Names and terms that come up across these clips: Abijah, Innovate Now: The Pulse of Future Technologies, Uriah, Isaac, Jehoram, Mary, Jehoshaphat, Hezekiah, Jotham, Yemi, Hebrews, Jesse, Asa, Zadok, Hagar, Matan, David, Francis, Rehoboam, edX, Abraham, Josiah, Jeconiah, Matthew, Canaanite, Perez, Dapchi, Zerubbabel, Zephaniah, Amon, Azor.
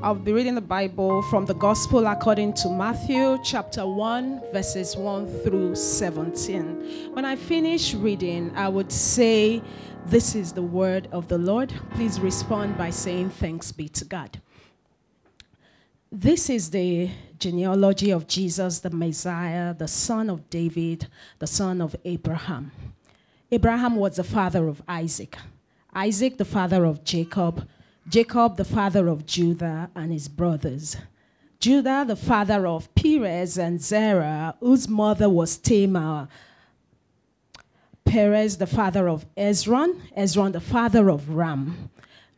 I'll be reading the Bible from the Gospel according to Matthew chapter 1, verses 1 through 17. When I finish reading, I would say, "This is the word of the Lord." Please respond by saying, "Thanks be to God." This is the genealogy of Jesus, the Messiah, the son of David, the son of Abraham. Abraham was the father of Isaac. Isaac, the father of Jacob. Jacob, the father of Judah and his brothers. Judah, the father of Perez and Zerah, whose mother was Tamar. Perez, the father of Hezron. Hezron, the father of Ram.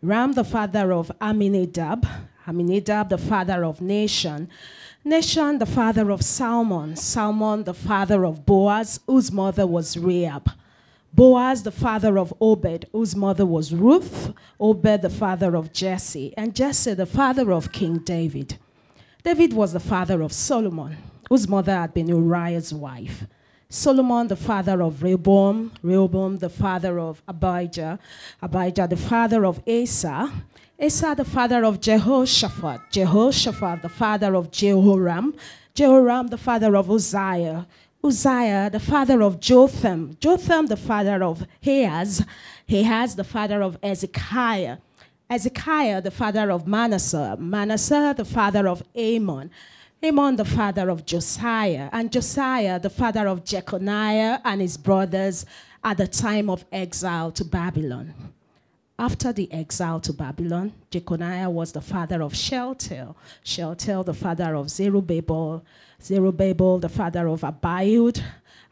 Ram, the father of Amminadab. Amminadab, the father of Nahshon. Nahshon, the father of Salmon. Salmon, the father of Boaz, whose mother was Rahab. Boaz, the father of Obed, whose mother was Ruth. Obed, the father of Jesse. And Jesse, the father of King David. David was the father of Solomon, whose mother had been Uriah's wife. Solomon, the father of Rehoboam. Rehoboam, the father of Abijah. Abijah, the father of Asa. Asa, the father of Jehoshaphat. Jehoshaphat, the father of Jehoram. Jehoram, the father of Uzziah. Uzziah, the father of Jotham. Jotham, the father of Ahaz. Ahaz, the father of Hezekiah. Hezekiah, the father of Manasseh. Manasseh, the father of Amon. Amon, the father of Josiah. And Josiah, the father of Jeconiah and his brothers at the time of exile to Babylon. After the exile to Babylon, Jeconiah was the father of Shealtiel. Shealtiel, the father of Zerubbabel. Zerubbabel, the father of Abiud.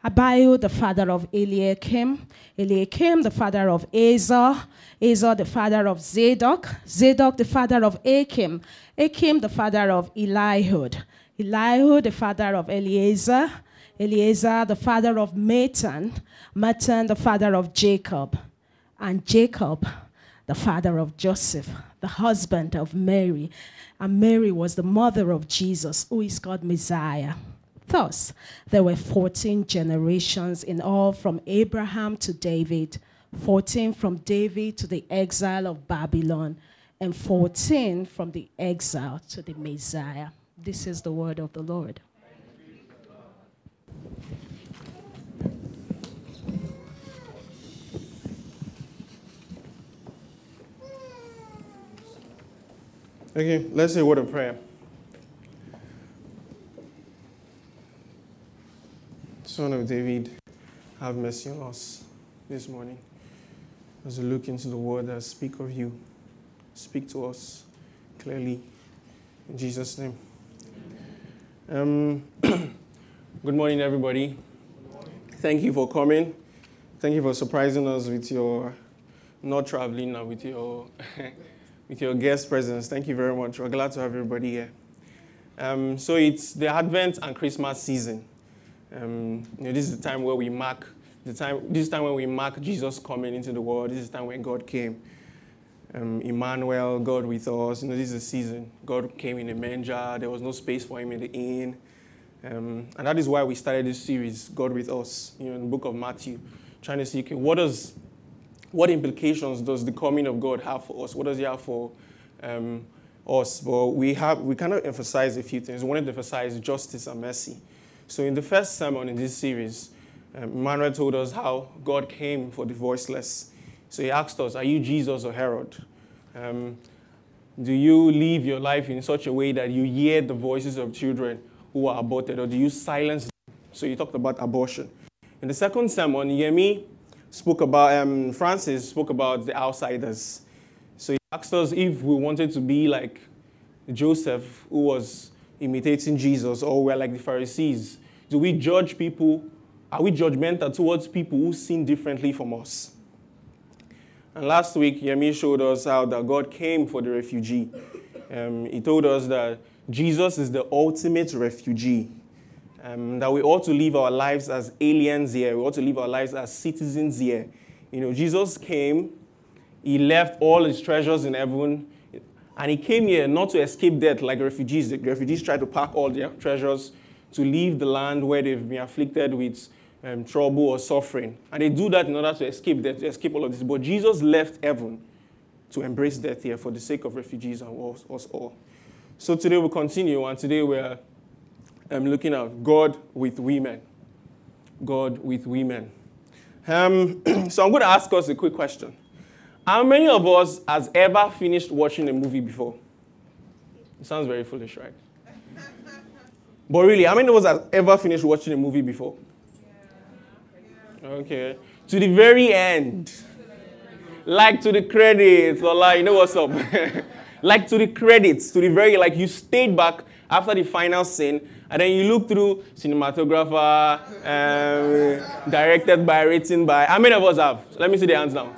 Abiud, the father of Eliakim. Eliakim, the father of Azor. Azor, the father of Zadok. Zadok, the father of Achim. Achim, the father of Elihud. Elihud, the father of Eleazar. Eleazar, the father of Matan. Matan, the father of Jacob. And Jacob, the father of Joseph, the husband of Mary. And Mary was the mother of Jesus, who is called Messiah. Thus, there were 14 generations in all from Abraham to David, 14 from David to the exile of Babylon, and 14 from the exile to the Messiah. This is the word of the Lord. Okay, let's say a word of prayer. Son of David, have mercy on us this morning. As we look into the word that speak of you, speak to us clearly in Jesus' name. Good morning, everybody. Good morning. Thank you for coming. Thank you for surprising us with your not traveling and with your with your guest presence. Thank you very much. We're glad to have everybody here. So it's the Advent and Christmas season. This is the time where we mark the time. This time when we mark Jesus coming into the world. This is the time when God came. Emmanuel, God with us. This is the season. God came in a manger. There was no space for him in the inn, and that is why we started this series, God with us, in the book of Matthew, trying to see what implications does the coming of God have for us? What does he have for us? Well, we kind of emphasize a few things. We wanted to emphasize justice and mercy. So in the first sermon in this series, Emmanuel told us how God came for the voiceless. So he asked us, are you Jesus or Herod? Do you live your life in such a way that you hear the voices of children who are aborted, or do you silence them? So he talked about abortion. In the second sermon, Yemi Francis spoke about the outsiders. So he asked us if we wanted to be like Joseph, who was imitating Jesus, or we're like the Pharisees. Do we judge people? Are we judgmental towards people who sin differently from us? And last week, Yemi showed us how that God came for the refugee. He told us that Jesus is the ultimate refugee, that we ought to live our lives as aliens here. We ought to live our lives as citizens here. You know, Jesus came, he left all his treasures in heaven, and he came here not to escape death like refugees. The refugees tried to pack all their treasures to leave the land where they've been afflicted with trouble or suffering. And they do that in order to escape death, to escape all of this. But Jesus left heaven to embrace death here for the sake of refugees and us all. So today we'll continue, and today we're looking at God with women. God with women. So I'm going to ask us a quick question. How many of us has ever finished watching a movie before? It sounds very foolish, right? But really, how many of us have ever finished watching a movie before? Okay. To the very end. Like to the credits, or like, you know what's up? Like to the credits, to the very, like you stayed back after the final scene, and then you look through cinematographer, directed by, written by. How many of us have? Let me see the hands now.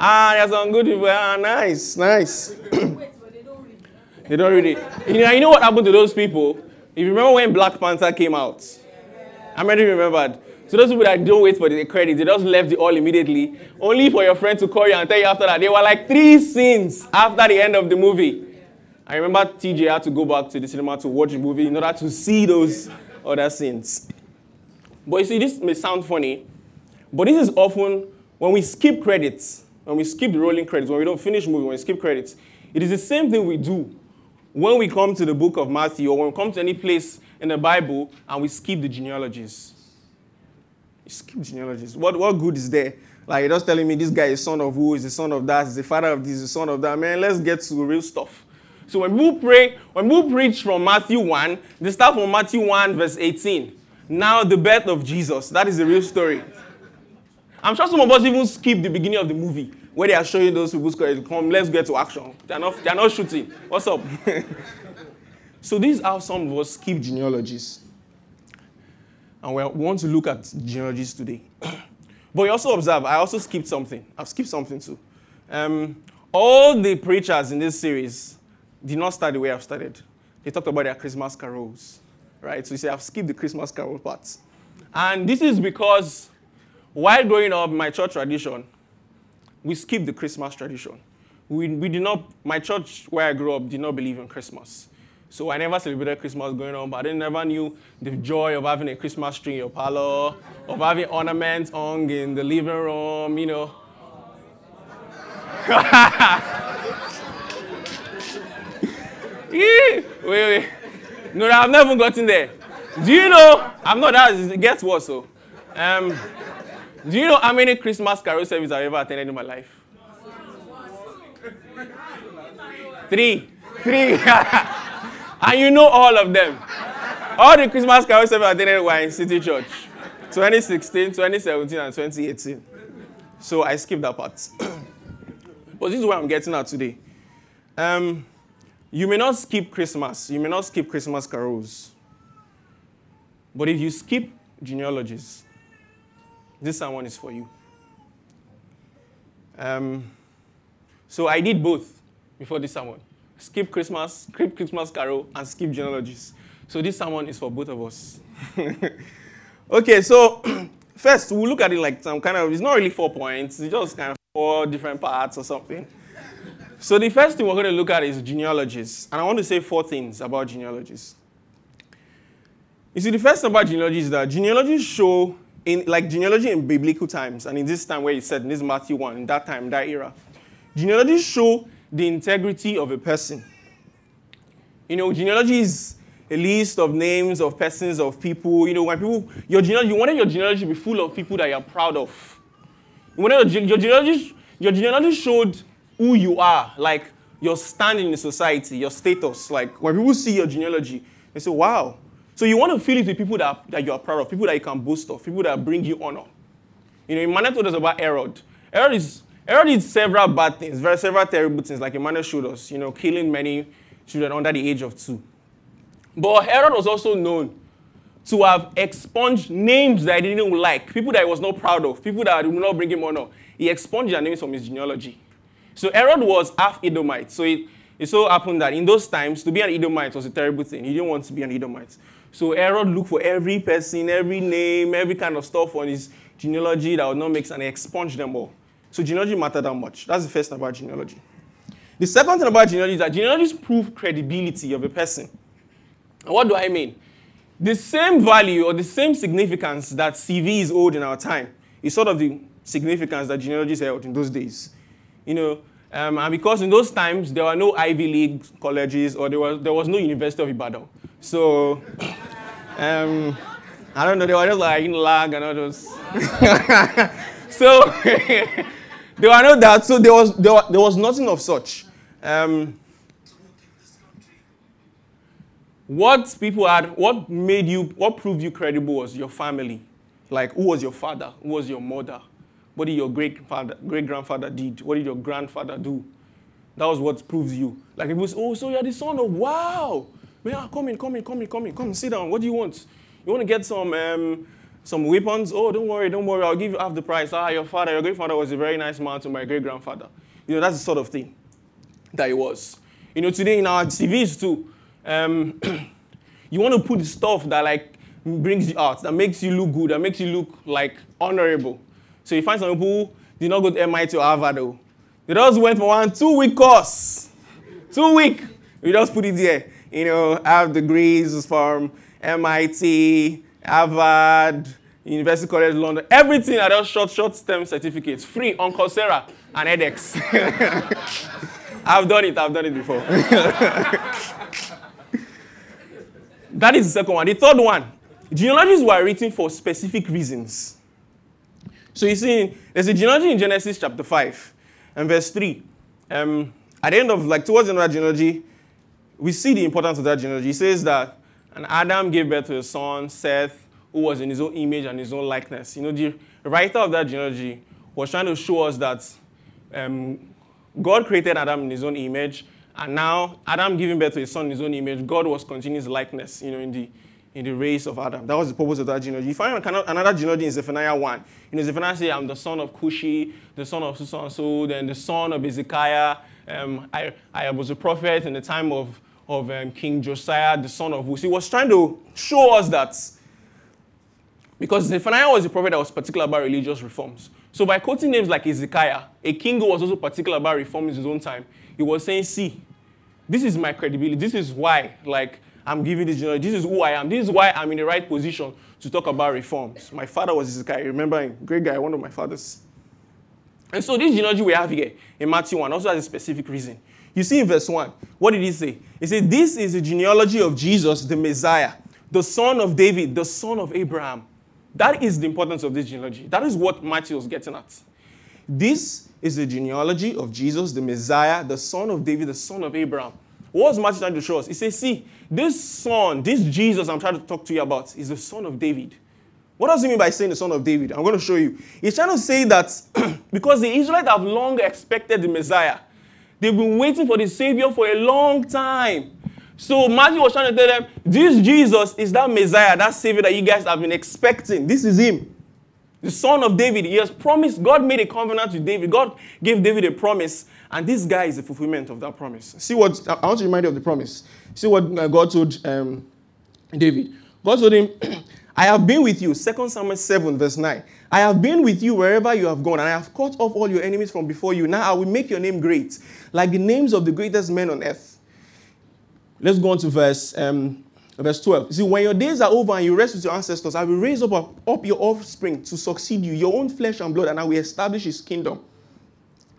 Ah, there's some good people. Ah, nice, nice. Wait, but they don't read it. They don't read it. You know what happened to those people? If you remember when Black Panther came out, how many of you remembered? So those people that don't wait for the credits, they just left the hall immediately, only for your friend to call you and tell you after that. They were like 3 scenes after the end of the movie. I remember TJ had to go back to the cinema to watch the movie in order to see those other scenes. But you see, this may sound funny, but this is often when we skip credits, when we skip the rolling credits, when we don't finish movie, when we skip credits, it is the same thing we do when we come to the book of Matthew or when we come to any place in the Bible and we skip the genealogies. Skip genealogies. What good is there? Like, you're just telling me this guy is son of who, is the son of that, is the father of this, is the son of that. Man, let's get to real stuff. So when we pray, when we preach from Matthew 1, they start from Matthew 1, verse 18. Now the birth of Jesus. That is the real story. I'm sure some of us even skip the beginning of the movie where they are showing those people's credits. Come, let's get to action. They're not shooting. What's up? So this is how some of us skip genealogies. And we want to look at genealogies today. But you also observe, I also skipped something. I've skipped something too. All the preachers in this series did not start the way I've started. They talked about their Christmas carols, right? So you say, I've skipped the Christmas carol part. And this is because while growing up, my church tradition, we skipped the Christmas tradition. We did not, my church where I grew up did not believe in Christmas. So I never celebrated Christmas growing up. I never knew the joy of having a Christmas tree in your parlor, of having ornaments hung in the living room, you know. Wait. No, I've never gotten there. Do you know? I'm not that. Guess what, so? Do you know how many Christmas carol services I've ever attended in my life? 3. And you know all of them. All the Christmas carol services I attended were in City Church. 2016, 2017, and 2018. So I skipped that part. But this is where I'm getting at today. You may not skip Christmas. You may not skip Christmas carols. But if you skip genealogies, this one is for you. So I did both before this one. Skip Christmas carol, and skip genealogies. So this sermon is for both of us. Okay, so first we'll look at it like some kind of, it's not really 4 points, it's just kind of 4 different parts or something. So the first thing we're going to look at is genealogies. And I want to say 4 things about genealogies. You see, the first thing about genealogies is that genealogies show, genealogy in biblical times, and in this time where he said, in this Matthew 1, in that time, that era, genealogies show the integrity of a person. You know, genealogy is a list of names, of persons, of people. You know, when people, you wanted your genealogy to be full of people that you're proud of. You wanted your genealogy showed who you are, like your standing in society, your status. Like when people see your genealogy, they say, wow. So you want to fill it with people that you are proud of, people that you can boast of, people that bring you honor. You know, Emmanuel told us about Herod. Herod did several bad things, several terrible things, like Emmanuel showed us, you know, killing many children under the age of 2. But Herod was also known to have expunged names that he didn't like, people that he was not proud of, people that would not bring him honor. He expunged their names from his genealogy. So Herod was half Edomite. So it so happened that in those times, to be an Edomite was a terrible thing. He didn't want to be an Edomite. So Herod looked for every person, every name, every kind of stuff on his genealogy that would not make sense, and expunge them all. So genealogy mattered that much. That's the first thing about genealogy. The second thing about genealogy is that genealogies prove credibility of a person. And what do I mean? The same value or the same significance that CV is old in our time is sort of the significance that genealogies held in those days. You know, and because in those times there were no Ivy League colleges or there was no University of Ibadan. So, I don't know, they were just like in lag and all those. So, there were no that, so there was nothing of such. What people had, what proved you credible was your family. Like, who was your father? Who was your mother? What did your great-grandfather did? What did your grandfather do? That was what proves you. Like, people say, oh, so you're the son of, wow. Man, come in. Come, sit down. What do you want? You want to get some weapons? Oh, don't worry. I'll give you half the price. Ah, your great-father was a very nice man to my great-grandfather. You know, that's the sort of thing that it was. You know, today in our CVs too, you want to put stuff that like brings you out, that makes you look good, that makes you look like honorable. So you find some people who did not go to MIT or Harvard though. They just went for one 2-week course. 2 week. You just put it there. You know, I have degrees from MIT, Harvard, University College London. Everything are just short-term certificates, free on Coursera and edX. I've done it before. That is the second one. The third one, genealogies were written for specific reasons. So you see, there's a genealogy in Genesis chapter 5 and verse 3. At the end of, like, towards the end of that genealogy, we see the importance of that genealogy. It says that, and Adam gave birth to his son, Seth, who was in his own image and his own likeness. You know, the writer of that genealogy was trying to show us that God created Adam in his own image, and now Adam giving birth to his son in his own image, God was continuing his likeness, you know, in the race of Adam. That was the purpose of that genealogy. You find another genealogy in Zephaniah 1. You know, Zephaniah says, I'm the son of Cushi, the son of so-and-so, then the son of Hezekiah. I was a prophet in the time of King Josiah, the son of who. He was trying to show us that because Zephaniah was a prophet that was particular about religious reforms. So by quoting names like Hezekiah, a king who was also particular about reform in his own time, he was saying, see, this is my credibility. This is why, like, I'm giving this genealogy. This is who I am. This is why I'm in the right position to talk about reforms. My father was Hezekiah. Remember him? Great guy, one of my fathers. And so this genealogy we have here in Matthew 1 also has a specific reason. You see in verse 1, what did he say? He said, this is the genealogy of Jesus, the Messiah, the son of David, the son of Abraham. That is the importance of this genealogy. That is what Matthew was getting at. This is the genealogy of Jesus, the Messiah, the son of David, the son of Abraham. What was Matthew trying to show us? He says, see, this son, this Jesus I'm trying to talk to you about is the son of David. What does he mean by saying the son of David? I'm going to show you. He's trying to say that because the Israelites have long expected the Messiah, they've been waiting for the Savior for a long time. So Matthew was trying to tell them, this Jesus is that Messiah, that Savior that you guys have been expecting. This is him, the son of David. He has promised. God made a covenant with David. God gave David a promise. And this guy is the fulfillment of that promise. See what, I want to remind you of the promise. See what God told David. God told him, I have been with you, 2 Samuel 7, verse 9. I have been with you wherever you have gone, and I have cut off all your enemies from before you. Now I will make your name great, like the names of the greatest men on earth. Let's go on to verse 12. See, when your days are over and you rest with your ancestors, I will raise up your offspring to succeed you, your own flesh and blood, and I will establish his kingdom.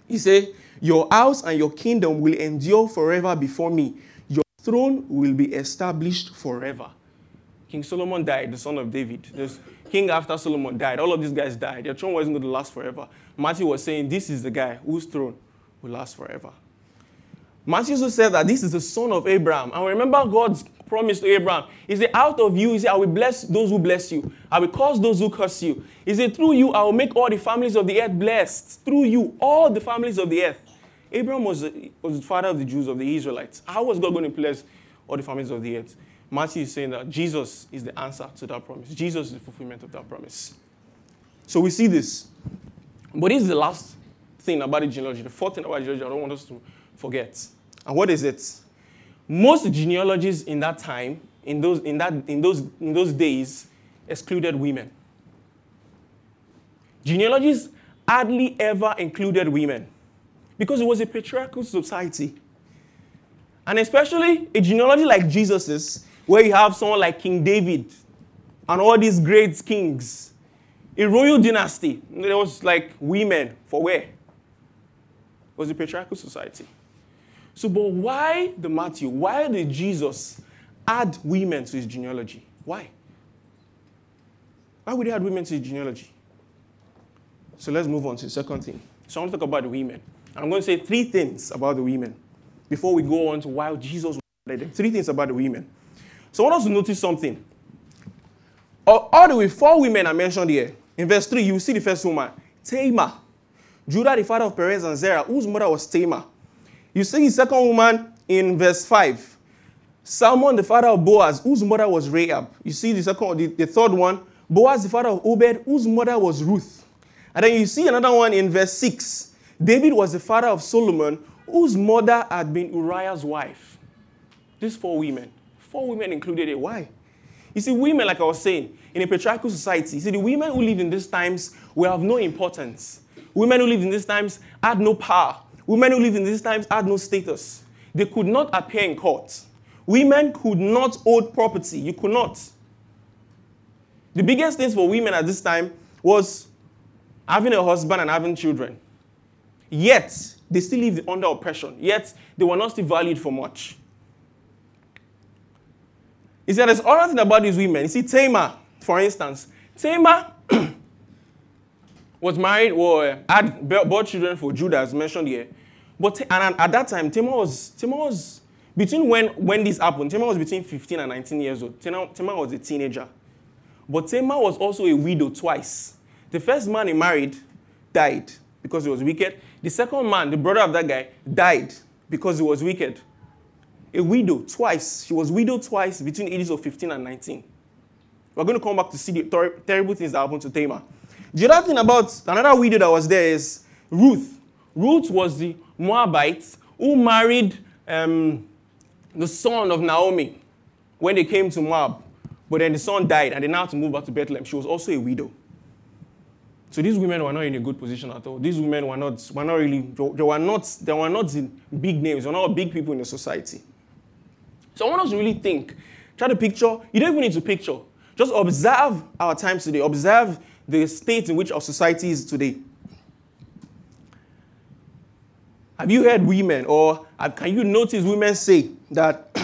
He said, your house and your kingdom will endure forever before me. Your throne will be established forever. King Solomon died, the son of David. This king after Solomon died. All of these guys died. Their throne wasn't going to last forever. Matthew was saying, this is the guy whose throne will last forever. Matthew also said that this is the son of Abraham. And remember God's promise to Abraham. He said, out of you, he said, I will bless those who bless you. I will curse those who curse you. He said, through you, I will make all the families of the earth blessed. Through you, all the families of the earth. Abraham was the father of the Jews, of the Israelites. How was God going to bless all the families of the earth? Matthew is saying that Jesus is the answer to that promise. Jesus is the fulfillment of that promise. So we see this. But this is the last thing about the genealogy. The fourth thing about genealogy I don't want us to forget. And what is it? Most genealogies in that time, in those days, excluded women. Genealogies hardly ever included women because it was a patriarchal society. And especially a genealogy like Jesus's, where you have someone like King David and all these great kings. A royal dynasty. There was like women for where? It was a patriarchal society. So, but why the Matthew? Why did Jesus add women to his genealogy? Why? Why would he add women to his genealogy? So let's move on to the second thing. So I want to talk about the women. And I'm going to say three things about the women before we go on to why Jesus added them. Three things about the women. So I want us to notice something. All the way, four women are mentioned here. In verse 3, you will see the first woman, Tamar. Judah, the father of Perez and Zerah, whose mother was Tamar. You see the second woman in verse 5. Salmon, the father of Boaz, whose mother was Rahab. You see the third one, Boaz, the father of Obed, whose mother was Ruth. And then you see another one in verse 6. David was the father of Solomon, whose mother had been Uriah's wife. These four women. Four women included a wife. You see, women, like I was saying, in a patriarchal society, you see, the women who lived in these times were of no importance. Women who lived in these times had no power. Women who lived in these times had no status. They could not appear in court. Women could not hold property. You could not. The biggest things for women at this time was having a husband and having children. Yet, they still lived under oppression. Yet, they were not still valued for much. He said, there's another thing about these women. You see, Tamar, for instance. Tamar was married or had brought children for Judah, as mentioned here. But and at that time, Tamar was between when this happened, Tamar was between 15 and 19 years old. Tamar was a teenager. But Tamar was also a widow twice. The first man he married died because he was wicked. The second man, the brother of that guy, died because he was wicked. A widow twice. She was widowed twice between ages of 15 and 19. We're going to come back to see the terrible things that happened to Tamar. The other thing about another widow that was there is Ruth. Ruth was the Moabite who married the son of Naomi when they came to Moab. But then the son died and they now had to move back to Bethlehem. She was also a widow. So these women were not in a good position at all. These women were not big names. They were not big people in the society. So I want us to really think. Try to picture. You don't even need to picture. Just observe our times today. Observe the state in which our society is today. Have you heard women, or can you notice women say that,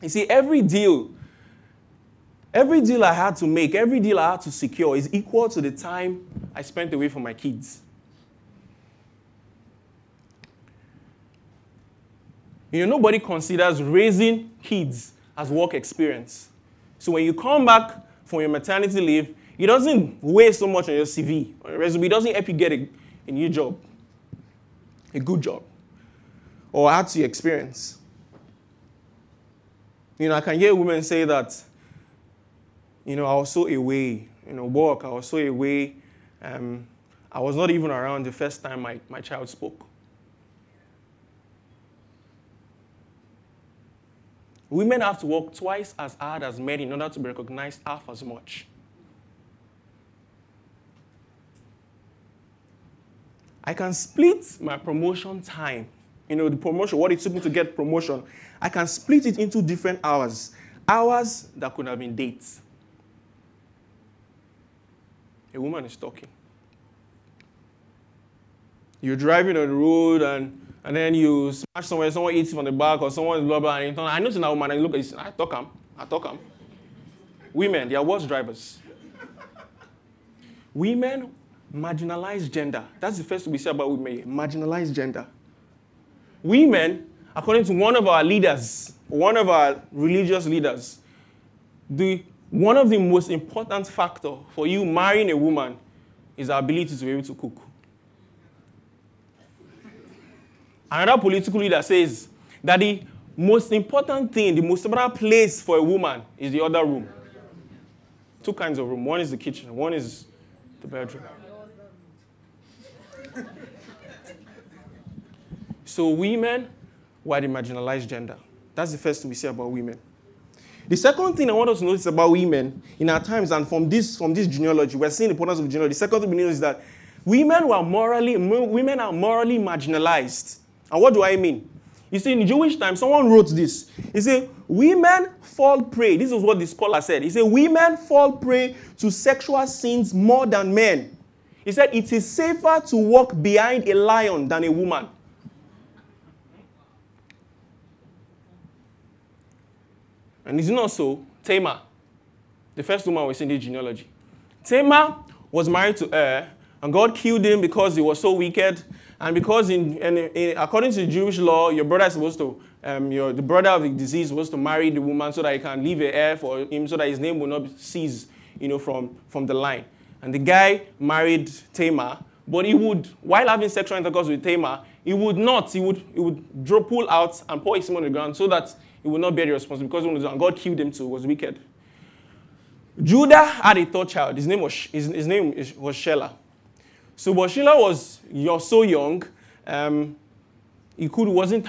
you see, every deal I had to make, every deal I had to secure is equal to the time I spent away from my kids. You know, nobody considers raising kids as work experience. So when you come back from your maternity leave, it doesn't weigh so much on your CV, on your resume. It doesn't help you get a new job, a good job, or add to your experience. You know, I can hear women say that, you know, I was so away, you know, work, I was so away. I was not even around the first time my child spoke. Women have to work twice as hard as men in order to be recognized half as much. I can split my promotion time, you know, the promotion, what it took me to get promotion. I can split it into different hours, hours that could have been dates. A woman is talking. You're driving on the road and then you smash somewhere, someone eats from the back or someone blah, blah, and I notice that woman, I look at this, I talk. Women, they are worse drivers. Women marginalize gender. That's the first thing we say about women, marginalize gender. Women, according to one of our leaders, one of our religious leaders, one of the most important factors for you marrying a woman is her ability to be able to cook. Another political leader says that the most important thing, the most important place for a woman is the other room. Two kinds of room. One is the kitchen. One is the bedroom. So women were the marginalized gender. That's the first thing we say about women. The second thing I want us to notice about women in our times, and from this genealogy, we're seeing the importance of genealogy. The second thing we notice is that women are morally marginalized. And what do I mean? You see, in Jewish times, someone wrote this. He said, women fall prey. This is what the scholar said. He said, women fall prey to sexual sins more than men. He said, it is safer to walk behind a lion than a woman. And it's not so. Tamar, the first woman we see in the genealogy. Tamar was married to Er, and God killed him because he was so wicked. And because, according to Jewish law, your brother is supposed to, the brother of the deceased is supposed to marry the woman so that he can leave an heir for him, so that his name will not cease, from the line. And the guy married Tamar, but he would, while having sexual intercourse with Tamar, he would pull out and pour his semen on the ground so that he would not bear the responsibility because God killed him too. It was wicked. Judah had a third child. His name was Shelah. So, but Shelah was so young, wasn't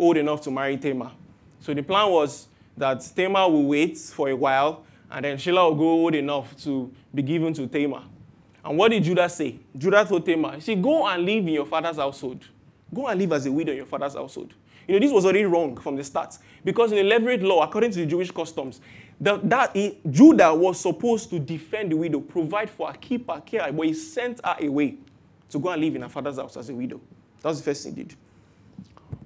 old enough to marry Tamar. So the plan was that Tamar will wait for a while, and then Shelah will go old enough to be given to Tamar. And what did Judah say? Judah told Tamar, he said, go and live in your father's household. Go and live as a widow in your father's household. This was already wrong from the start, because in the Levite law, according to the Jewish customs, Judah was supposed to defend the widow, provide for her, keep her, care her, but he sent her away to go and live in her father's house as a widow. That was the first thing he did.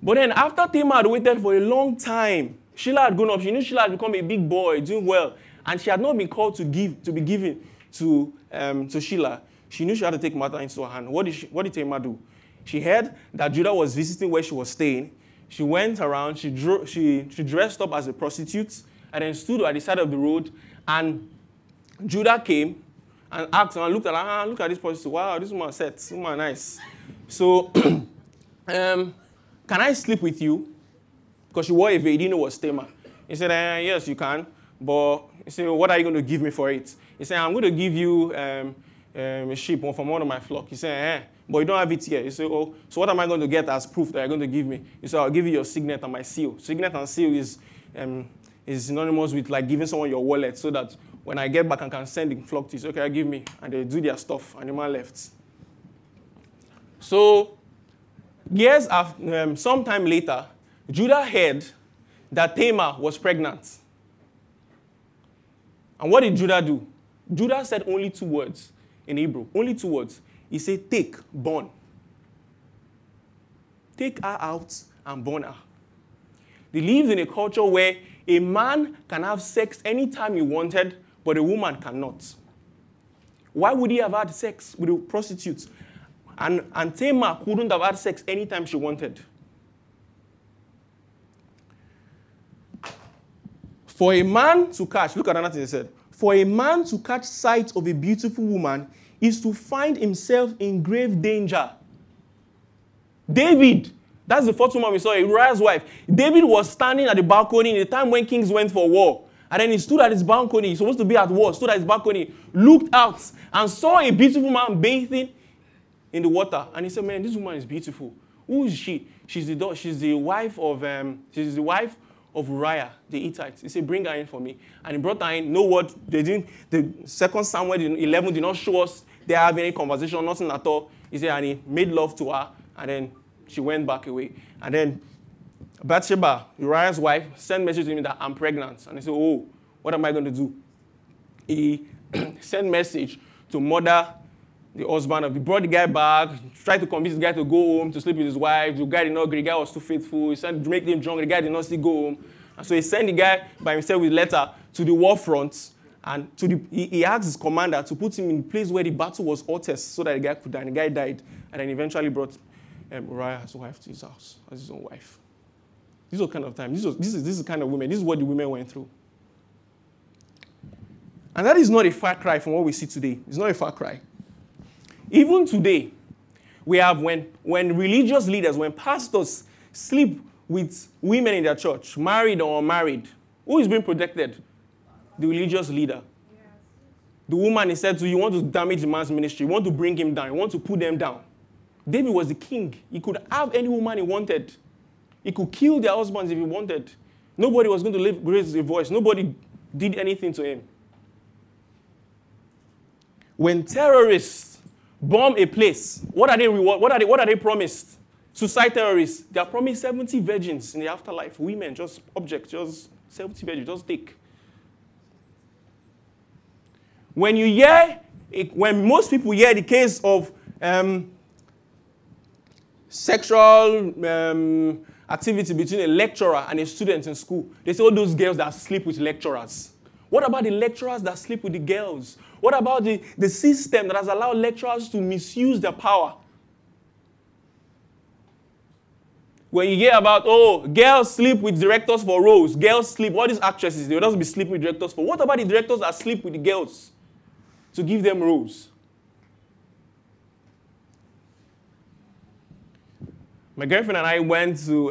But then after Tamar had waited for a long time, Shelah had grown up. She knew Shelah had become a big boy, doing well, and she had not been called to be given to Shelah. She knew she had to take matter into her hand. What did Tamar do? She heard that Judah was visiting where she was staying. She went around. She dressed up as a prostitute, and then stood at the side of the road, and Judah came and asked and looked at her, look at this prostitute. Wow, this woman set. This woman nice. So, can I sleep with you? Because she wore a veil, he didn't know it was Tamar. He said, yes, you can, but he said, what are you going to give me for it? He said, I'm going to give you a sheep from one of my flock. He said, but you don't have it here. He said, oh, so what am I going to get as proof that you're going to give me? He said, I'll give you your signet and my seal. Signet and seal is synonymous with like giving someone your wallet so that when I get back I can send the flock to you. Okay, give me. And they do their stuff, and the man left. So, years after, sometime later, Judah heard that Tamar was pregnant. And what did Judah do? Judah said only two words in Hebrew. Only two words. He said, take, born. Take her out and born her. They lived in a culture where a man can have sex anytime he wanted, but a woman cannot. Why would he have had sex with a prostitute? And Tamar couldn't have had sex anytime she wanted. For a man to catch, look at another thing he said. For a man to catch sight of a beautiful woman is to find himself in grave danger. David, that's the first woman we saw, Uriah's wife. David was standing at the balcony in the time when kings went for war. And then he stood at his balcony. He's supposed to be at war. Stood at his balcony, looked out, and saw a beautiful man bathing in the water. And he said, man, this woman is beautiful. Who is she? She's the wife of Uriah, the Hittite. He said, bring her in for me. And he brought her in. No word. They didn't. The second Samuel 11 did not show us they have any conversation, nothing at all. He said, and he made love to her. And then she went back away. And then Bathsheba, Uriah's wife, sent message to him that I'm pregnant. And he said, oh, what am I going to do? He sent message to mother the husband. He brought the guy back, tried to convince the guy to go home, to sleep with his wife. The guy did not agree. The guy was too faithful. He sent to make him drunk. The guy did not see go home. And so he sent the guy by himself with letter to the war front. And he asked his commander to put him in a place where the battle was hottest so that the guy could die. And the guy died. And then eventually brought Uriah's wife to his house as his own wife. This was kind of time. This is the kind of women. This is what the women went through. And that is not a far cry from what we see today. It's not a far cry. Even today, we have when religious leaders, when pastors sleep with women in their church, married or unmarried. Who is being protected? The religious leader. The woman is said to, you want to damage the man's ministry. You want to bring him down. You want to put them down. David was the king. He could have any woman he wanted. He could kill their husbands if he wanted. Nobody was going to raise a voice. Nobody did anything to him. When terrorists bomb a place, what are they promised? Suicide terrorists, they are promised 70 virgins in the afterlife. Women, just objects, just 70 virgins, just take. When most people hear the case of sexual activity between a lecturer and a student in school, they say all those girls that sleep with lecturers. What about the lecturers that sleep with the girls? What about the system that has allowed lecturers to misuse their power? When you hear about, girls sleep with directors for roles, girls sleep, all these actresses, they will just be sleeping with directors for. What about the directors that sleep with the girls to give them roles? My girlfriend and I went to...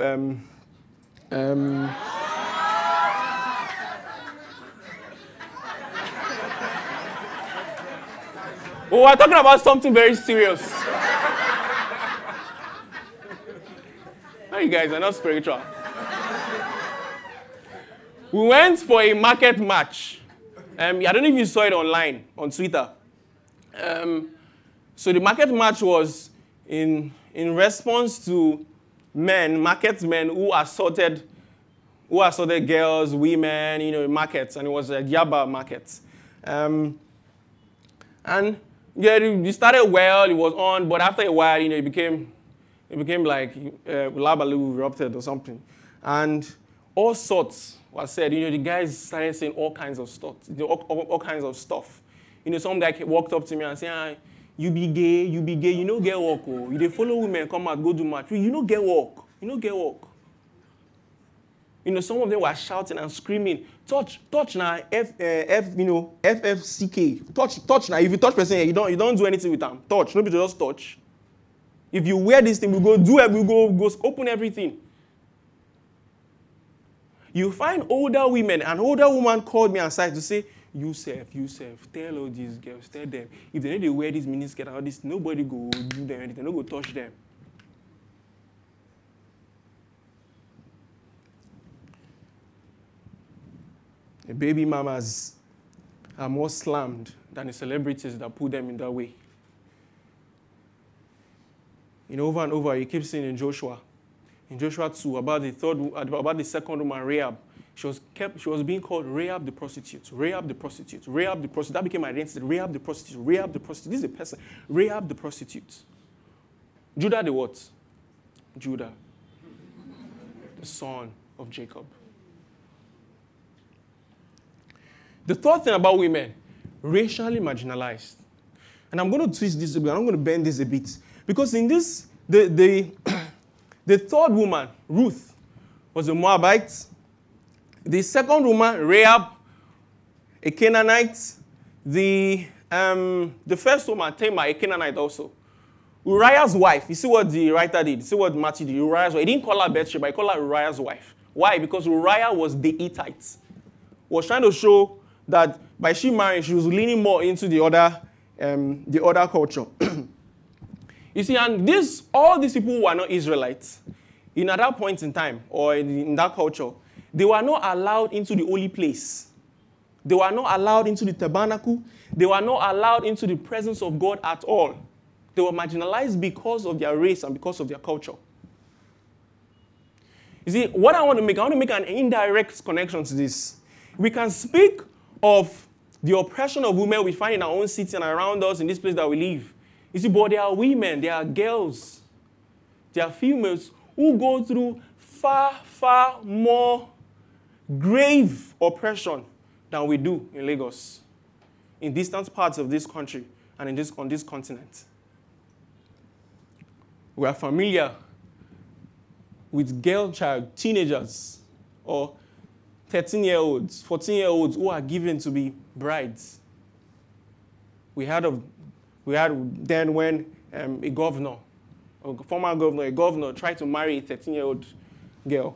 we're talking about something very serious. No, you guys are not spiritual. We went for a market match. I don't know if you saw it online, on Twitter. So the market match was in response to market men who assaulted girls, women, in markets. And it was a Yaba market. And yeah, it started well, it was on, but after a while, it became like Labalu erupted or something. And all sorts were said. The guys started saying all kinds of stuff. All kinds of stuff. Some guy walked up to me and said, you be gay, you no get work. Oh. You dey follow women, come out, go do match. You no get work. You no get work. Some of them were shouting and screaming, touch na FFCK. Touch na. If you touch person, you don't do anything with them. Touch. Nobody just touch. If you wear this thing, we go open everything. You find older women. An older woman called me aside to say, Yousef, tell all these girls, tell them, if they know they wear this miniskirt and all this, nobody go do them anything, no go touch them. The baby mamas are more slammed than the celebrities that put them in that way. Over and over, you keep seeing in Joshua 2, about the second woman, Rahab. She was being called Rahab the prostitute. That became identity. Rahab the prostitute. This is a person. Rahab the prostitute. Judah the what? Judah, the son of Jacob. The third thing about women, racially marginalized. And I'm going to twist this a bit. I'm going to bend this a bit. Because in this, the third woman, Ruth, was a Moabite. The second woman, Rahab, a Canaanite. The first woman, Tamar, a Canaanite also. Uriah's wife. You see what the writer did? You see what Matthew did? Uriah's wife. He didn't call her Bathsheba. He called her Uriah's wife. Why? Because Uriah was the Hittite. Was trying to show that by she marrying, she was leaning more into the other culture. You see, and all these people were not Israelites. At that point in time, or in that culture, they were not allowed into the holy place. They were not allowed into the tabernacle. They were not allowed into the presence of God at all. They were marginalized because of their race and because of their culture. You see, what I want to make an indirect connection to this. We can speak of the oppression of women we find in our own city and around us in this place that we live. You see, but there are women, there are girls, there are females who go through far, far more grave oppression than we do in Lagos, in distant parts of this country and on this continent. We are familiar with teenagers, or 13-year-olds, 14-year-olds who are given to be brides. We had then when a governor tried to marry a 13-year-old girl.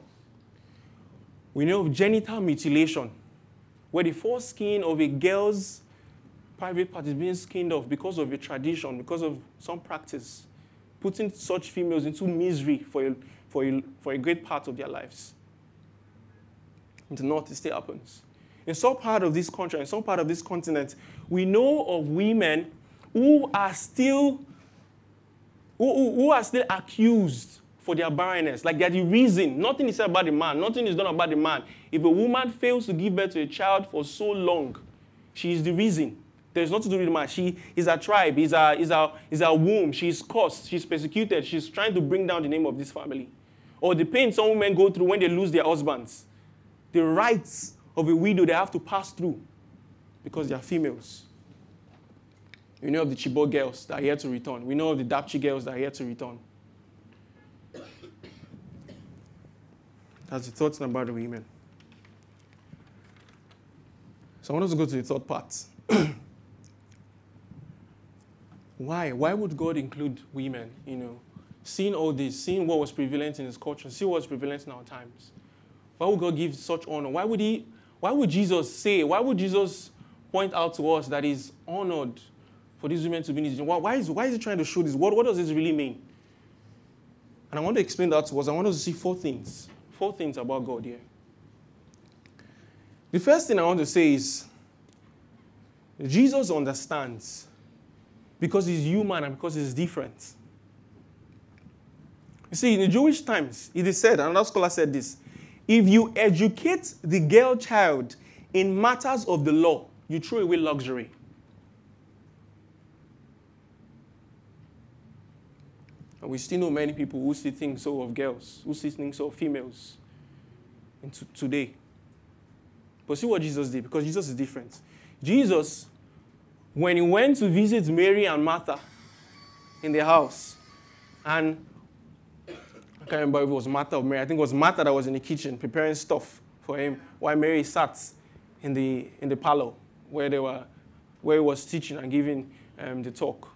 We know of genital mutilation, where the foreskin of a girl's private part is being skinned off because of a tradition, because of some practice, putting such females into misery for a great part of their lives. In the north, it still happens. In some part of this country, in some part of this continent, we know of women who are still accused for their barrenness. Like, they're the reason. Nothing is said about the man. Nothing is done about the man. If a woman fails to give birth to a child for so long, she is the reason. There's nothing to do with the man. She is a tribe. Is a womb. She's cursed. She's persecuted. She's trying to bring down the name of this family. Or the pain some women go through when they lose their husbands. The rights of a widow they have to pass through because they are females. We know of the Chibok girls that are here to return. We know of the Dapchi girls that are here to return. That's the thoughts about the women. So I want us to go to the third part. Why? Why would God include women? You know, seeing all this, seeing what was prevalent in his culture, seeing what was prevalent in our times. Why would God give such honor? Why would Jesus point out to us that he's honored for these women to be in his kingdom? Why is he trying to show this? What does this really mean? And I want to explain that to us. I want us to see four things about God here. The first thing I want to say is Jesus understands because he's human and because he's different. You see, in the Jewish times, it is said, another scholar said this, if you educate the girl child in matters of the law, you throw away luxury. And we still know many people who still think so of girls, who still think so of females today. But see what Jesus did, because Jesus is different. Jesus, when he went to visit Mary and Martha in their house, and I can't remember if it was Martha or Mary. I think it was Martha that was in the kitchen preparing stuff for him while Mary sat in the parlor where he was teaching and giving the talk.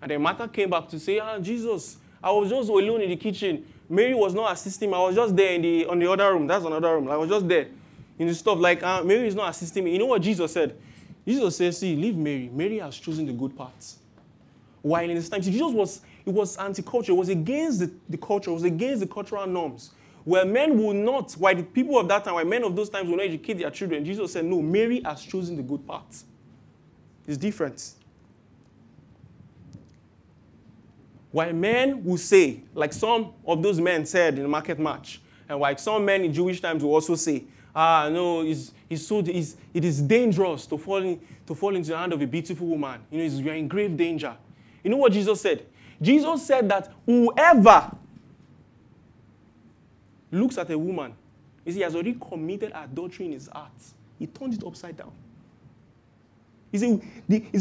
And then Martha came back to say, Jesus, I was just alone in the kitchen. Mary was not assisting me. I was just there on the other room. That's another room. I was just there in the stuff. Like, Mary is not assisting me. You know what Jesus said? Jesus says, see, leave Mary. Mary has chosen the good part. While in this time, see, Jesus was... It was anti-culture. It was against the culture. It was against the cultural norms. Where men would not, why the people of that time, why men of those times would not educate their children, Jesus said, no, Mary has chosen the good part. It's different. Why men would say, like some of those men said in the market match, and like some men in Jewish times would also say, no, it is dangerous to fall into the hand of a beautiful woman. You know, you are in grave danger. You know what Jesus said? Jesus said that whoever looks at a woman, he has already committed adultery in his heart. He turned it upside down. You see,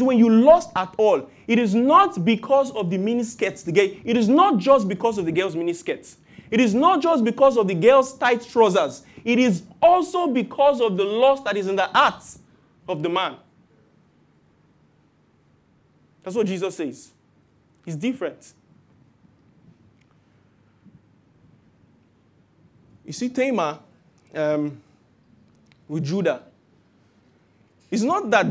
when you lust at all, it is not because of the miniskirts. It is not just because of the girl's miniskirts. It is not just because of the girl's tight trousers. It is also because of the lust that is in the heart of the man. That's what Jesus says. It's different. You see, Tamar with Judah. It's not that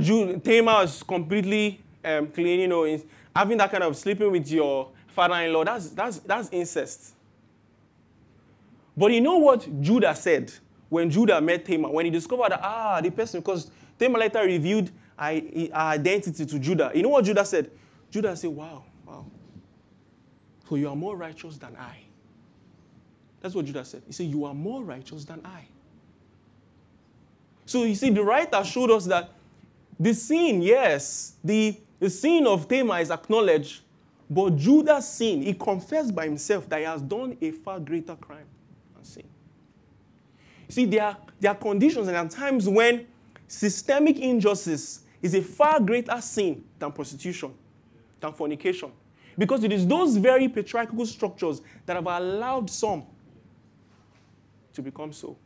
Tamar is completely clean, you know, having that kind of sleeping with your father-in-law. That's incest. But you know what Judah said when Judah met Tamar? When he discovered that, the person, because Tamar later revealed her identity to Judah. You know what Judah said? Judah said, wow. So you are more righteous than I. That's what Judah said. He said, you are more righteous than I. So you see, the writer showed us that the sin, yes, the sin of Tamar is acknowledged, but Judah's sin, he confessed by himself that he has done a far greater crime and sin. You see, there are conditions and there are times when systemic injustice is a far greater sin than prostitution, than fornication. Because it is those very patriarchal structures that have allowed some to become so,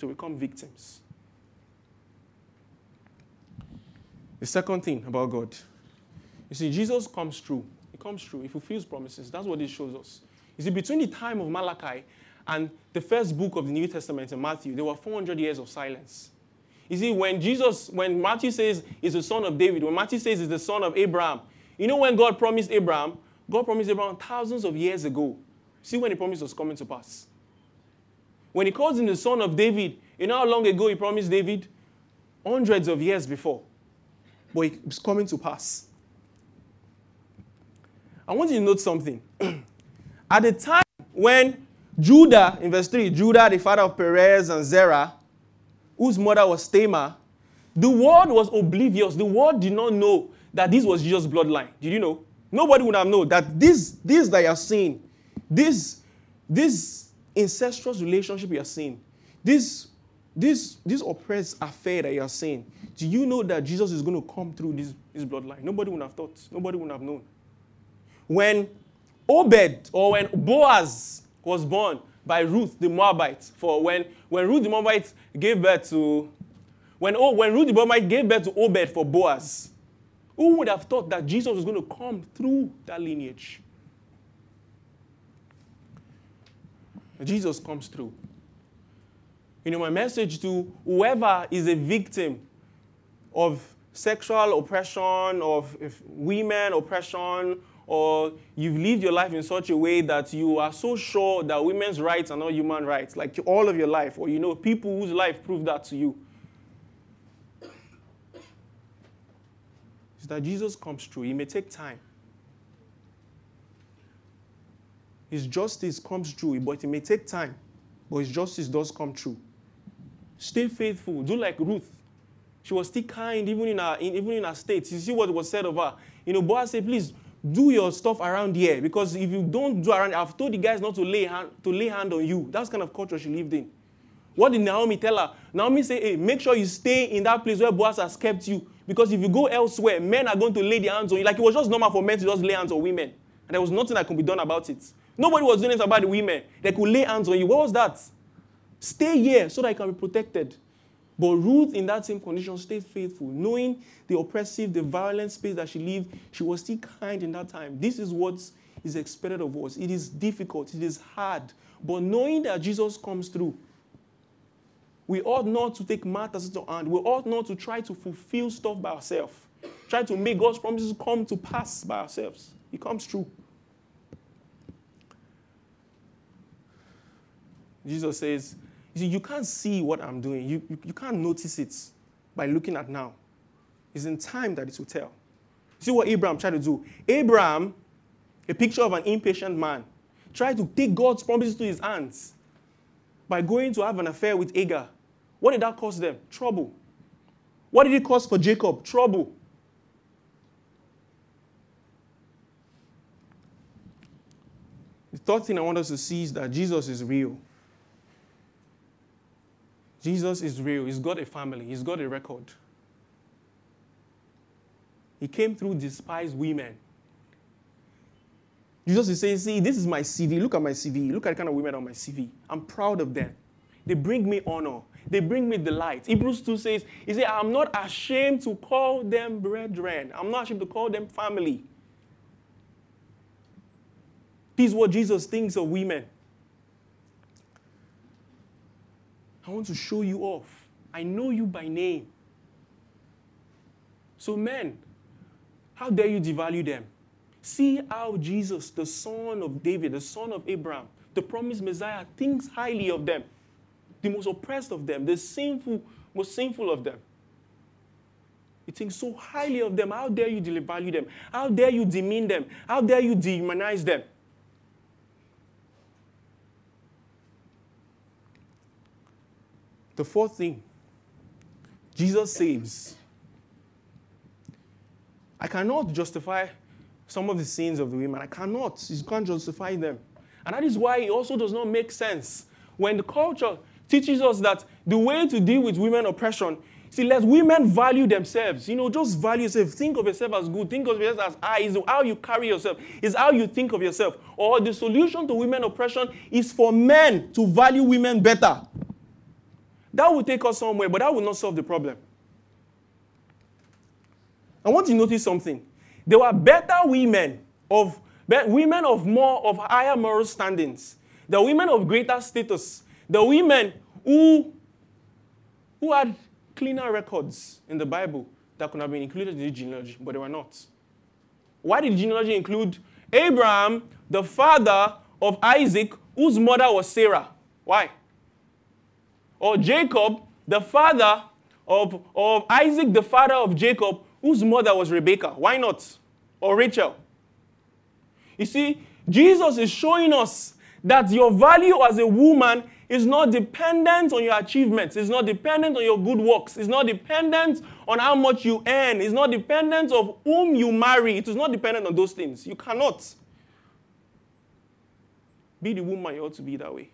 to become victims. The second thing about God, you see, Jesus comes true. He comes true. He fulfills promises. That's what this shows us. You see, between the time of Malachi And the first book of the New Testament in Matthew, there were 400 years of silence. You see, when Matthew says he's the son of David, when Matthew says he's the son of Abraham, you know when God promised Abraham thousands of years ago. See when the promise was coming to pass. When he calls him the son of David, you know how long ago he promised David? Hundreds of years before. But it's coming to pass. I want you to note something. At the time when Judah, in verse 3, Judah, the father of Perez and Zerah, whose mother was Tamar, the world was oblivious. The world did not know that this was Jesus' bloodline. Did you know? Nobody would have known that this that you are seeing, this incestuous relationship you are seeing, this oppressed affair that you are seeing, do you know that Jesus is going to come through this bloodline? Nobody would have thought. Nobody would have known. When Obed or when Boaz was born by Ruth the Moabite, for when Ruth the Moabite gave birth to when Ruth the Moabite gave birth to Obed for Boaz, who would have thought that Jesus was going to come through that lineage? Jesus comes through. You know, my message to whoever is a victim of sexual oppression, of women oppression, or you've lived your life in such a way that you are so sure that women's rights are not human rights, like all of your life, or you know people whose life proved that to you, is that Jesus comes through. It may take time. His justice comes through, but it may take time. But his justice does come true. Stay faithful. Do like Ruth. She was still kind even in her state. You see what was said of her. You know, Boaz said, please do your stuff around here. Because if you don't do around here, I've told the guys not to lay hand on you. That's kind of culture she lived in. What did Naomi tell her? Naomi said, hey, make sure you stay in that place where Boaz has kept you. Because if you go elsewhere, men are going to lay their hands on you. Like it was just normal for men to just lay hands on women. And there was nothing that could be done about it. Nobody was doing it about the women. They could lay hands on you. What was that? Stay here so that you can be protected. But Ruth, in that same condition, stayed faithful. Knowing the oppressive, the violent space that she lived, she was still kind in that time. This is what is expected of us. It is difficult. It is hard. But knowing that Jesus comes through, we ought not to take matters into hand. We ought not to try to fulfill stuff by ourselves. Try to make God's promises come to pass by ourselves. It comes true. Jesus says, you see, you can't see what I'm doing. You can't notice it by looking at now. It's in time that it will tell. See what Abraham tried to do. Abraham, a picture of an impatient man, tried to take God's promises to his hands by going to have an affair with Hagar. What did that cause them? Trouble. What did it cause for Jacob? Trouble. The third thing I want us to see is that Jesus is real. Jesus is real. He's got a family. He's got a record. He came through despised women. Jesus is saying, see, this is my CV. Look at my CV. Look at the kind of women on my CV. I'm proud of them. They bring me honor. They bring me delight. Hebrews 2 says, he said, I'm not ashamed to call them brethren. I'm not ashamed to call them family. This is what Jesus thinks of women. I want to show you off. I know you by name. So men, how dare you devalue them? See how Jesus, the son of David, the son of Abraham, the promised Messiah, thinks highly of them. The most oppressed of them, the sinful, most sinful of them. He thinks so highly of them. How dare you devalue them? How dare you demean them? How dare you dehumanize them? The fourth thing, Jesus saves. I cannot justify some of the sins of the women. I cannot. You can't justify them. And that is why it also does not make sense when the culture teaches us that the way to deal with women oppression, see, let women value themselves. You know, just value yourself. Think of yourself as good. Think of yourself as I. It's how you carry yourself. It's how you think of yourself. Or the solution to women oppression is for men to value women better. That will take us somewhere, but that will not solve the problem. I want you to notice something. There were better women of more of higher moral standings the women of greater status, the women who had cleaner records in the Bible that could have been included in the genealogy, but they were not. Why did genealogy include Abraham, the father of Isaac, whose mother was Zerah? Why? Or Jacob, the father of Isaac, the father of Jacob, whose mother was Rebekah. Why not? Or Rachel. You see, Jesus is showing us that your value as a woman is not dependent on your achievements. It's not dependent on your good works. It's not dependent on how much you earn. It's not dependent on whom you marry. It is not dependent on those things. You cannot be the woman you ought to be that way.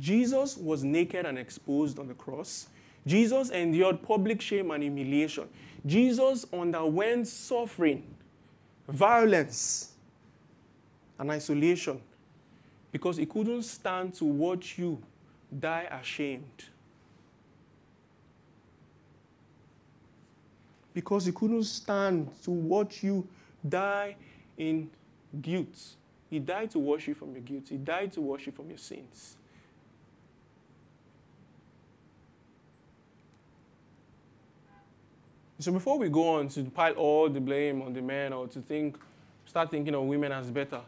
Jesus was naked and exposed on the cross. Jesus endured public shame and humiliation. Jesus underwent suffering, violence, and isolation because he couldn't stand to watch you die ashamed. Because he couldn't stand to watch you die in guilt. He died to wash you from your guilt. He died to wash you from your sins. So before we go on to pile all the blame on the men or to start thinking of women as better,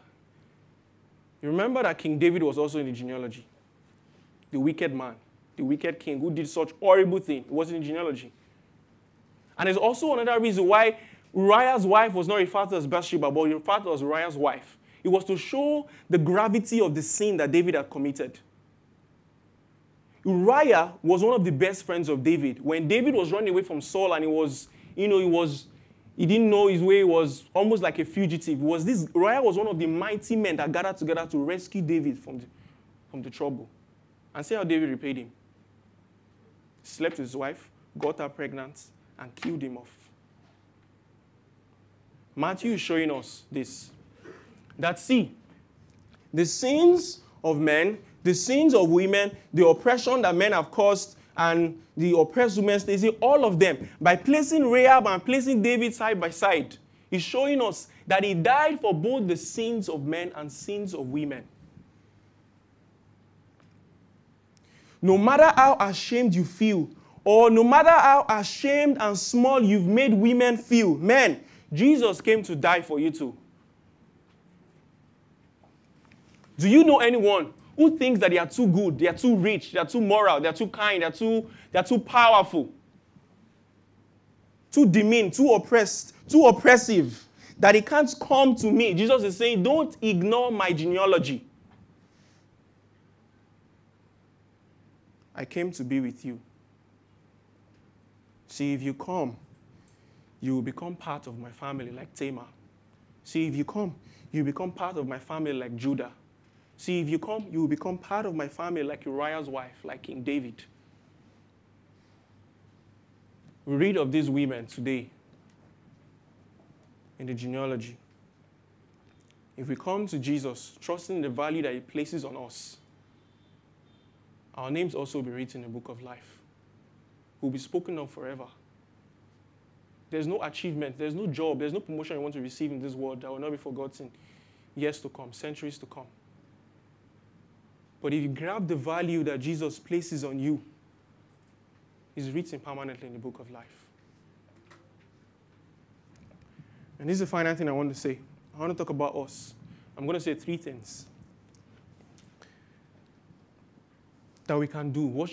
you remember that King David was also in the genealogy. The wicked man, the wicked king who did such horrible thing, was in the genealogy. And there's also another reason why Uriah's wife was not referred to as Bathsheba, but referred to as Uriah's wife. It was to show the gravity of the sin that David had committed. Uriah was one of the best friends of David. When David was running away from Saul and he didn't know his way, he was almost like a fugitive. Uriah was one of the mighty men that gathered together to rescue David from the trouble. And see how David repaid him. Slept with his wife, got her pregnant, and killed him off. Matthew is showing us this. That see, the sins of men, the sins of women, the oppression that men have caused, and the oppressed women, they see all of them. By placing Rahab and placing David side by side, he's showing us that he died for both the sins of men and sins of women. No matter how ashamed you feel, or no matter how ashamed and small you've made women feel, men, Jesus came to die for you too. Do you know anyone who thinks that they are too good, they are too rich, they are too moral, they are too kind, they are too powerful, too demean, too oppressed, too oppressive, that they can't come to me? Jesus is saying, don't ignore my genealogy. I came to be with you. See, if you come, you will become part of my family like Tamar. See, if you come, you become part of my family like Judah. See, if you come, you will become part of my family like Uriah's wife, like King David. We read of these women today in the genealogy. If we come to Jesus, trusting the value that he places on us, our names also will be written in the book of life. We'll be spoken of forever. There's no achievement, there's no job, there's no promotion you want to receive in this world that will not be forgotten years to come, centuries to come. But if you grab the value that Jesus places on you, it's written permanently in the book of life. And this is the final thing I want to say. I want to talk about us. I'm going to say three things that we can do.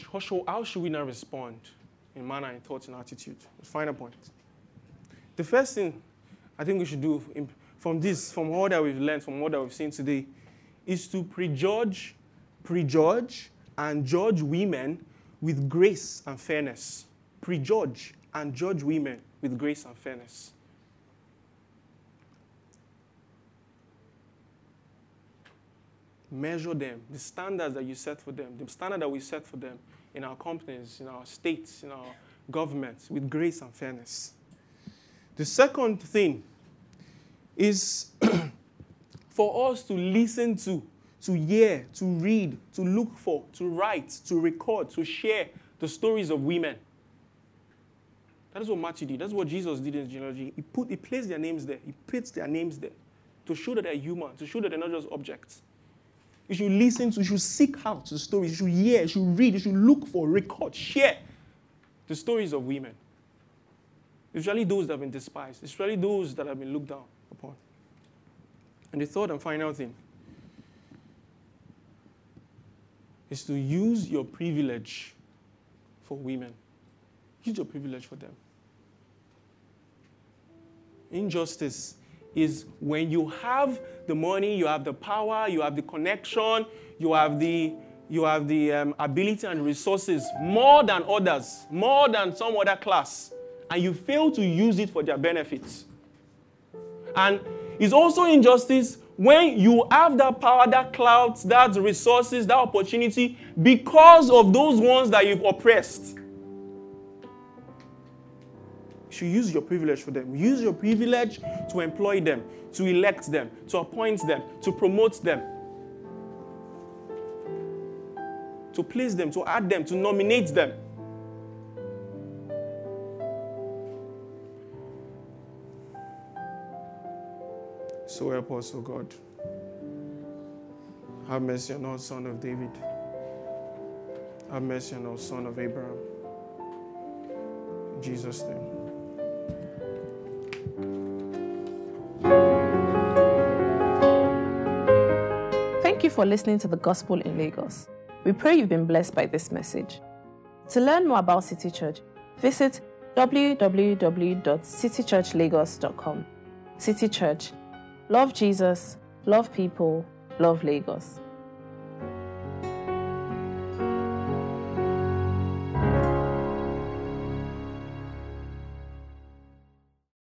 How should we now respond in manner, in thoughts, and attitude? The final point. The first thing I think we should do from all that we've learned, from all that we've seen today, is to prejudge and judge women with grace and fairness. Prejudge and judge women with grace and fairness. Measure them, the standards that you set for them, the standard that we set for them in our companies, in our states, in our governments, with grace and fairness. The second thing is for us to listen to hear, to read, to look for, to write, to record, to share the stories of women. That is what Matthew did. That's what Jesus did in his genealogy. He placed their names there. He puts their names there to show that they're human, to show that they're not just objects. You should listen to, you should seek out the stories, you should hear, you should read, you should look for, record, share the stories of women. Usually those that have been despised, usually those that have been looked down upon. And the third and final thing is to use your privilege for women. Use your privilege for them. Injustice is when you have the money, you have the power, you have the connection, you have the ability and resources more than others, more than some other class, and you fail to use it for their benefits. And it's also injustice when you have that power, that clout, that resources, that opportunity because of those ones that you've oppressed. You should use your privilege for them. Use your privilege to employ them, to elect them, to appoint them, to promote them, to place them, to add them, to nominate them. So help us, O God. Have mercy on us, son of David. Have mercy on us, son of Abraham. In Jesus' name. Thank you for listening to the Gospel in Lagos. We pray you've been blessed by this message. To learn more about City Church, visit www.citychurchlagos.com. City Church. Love Jesus, love people, love Lagos.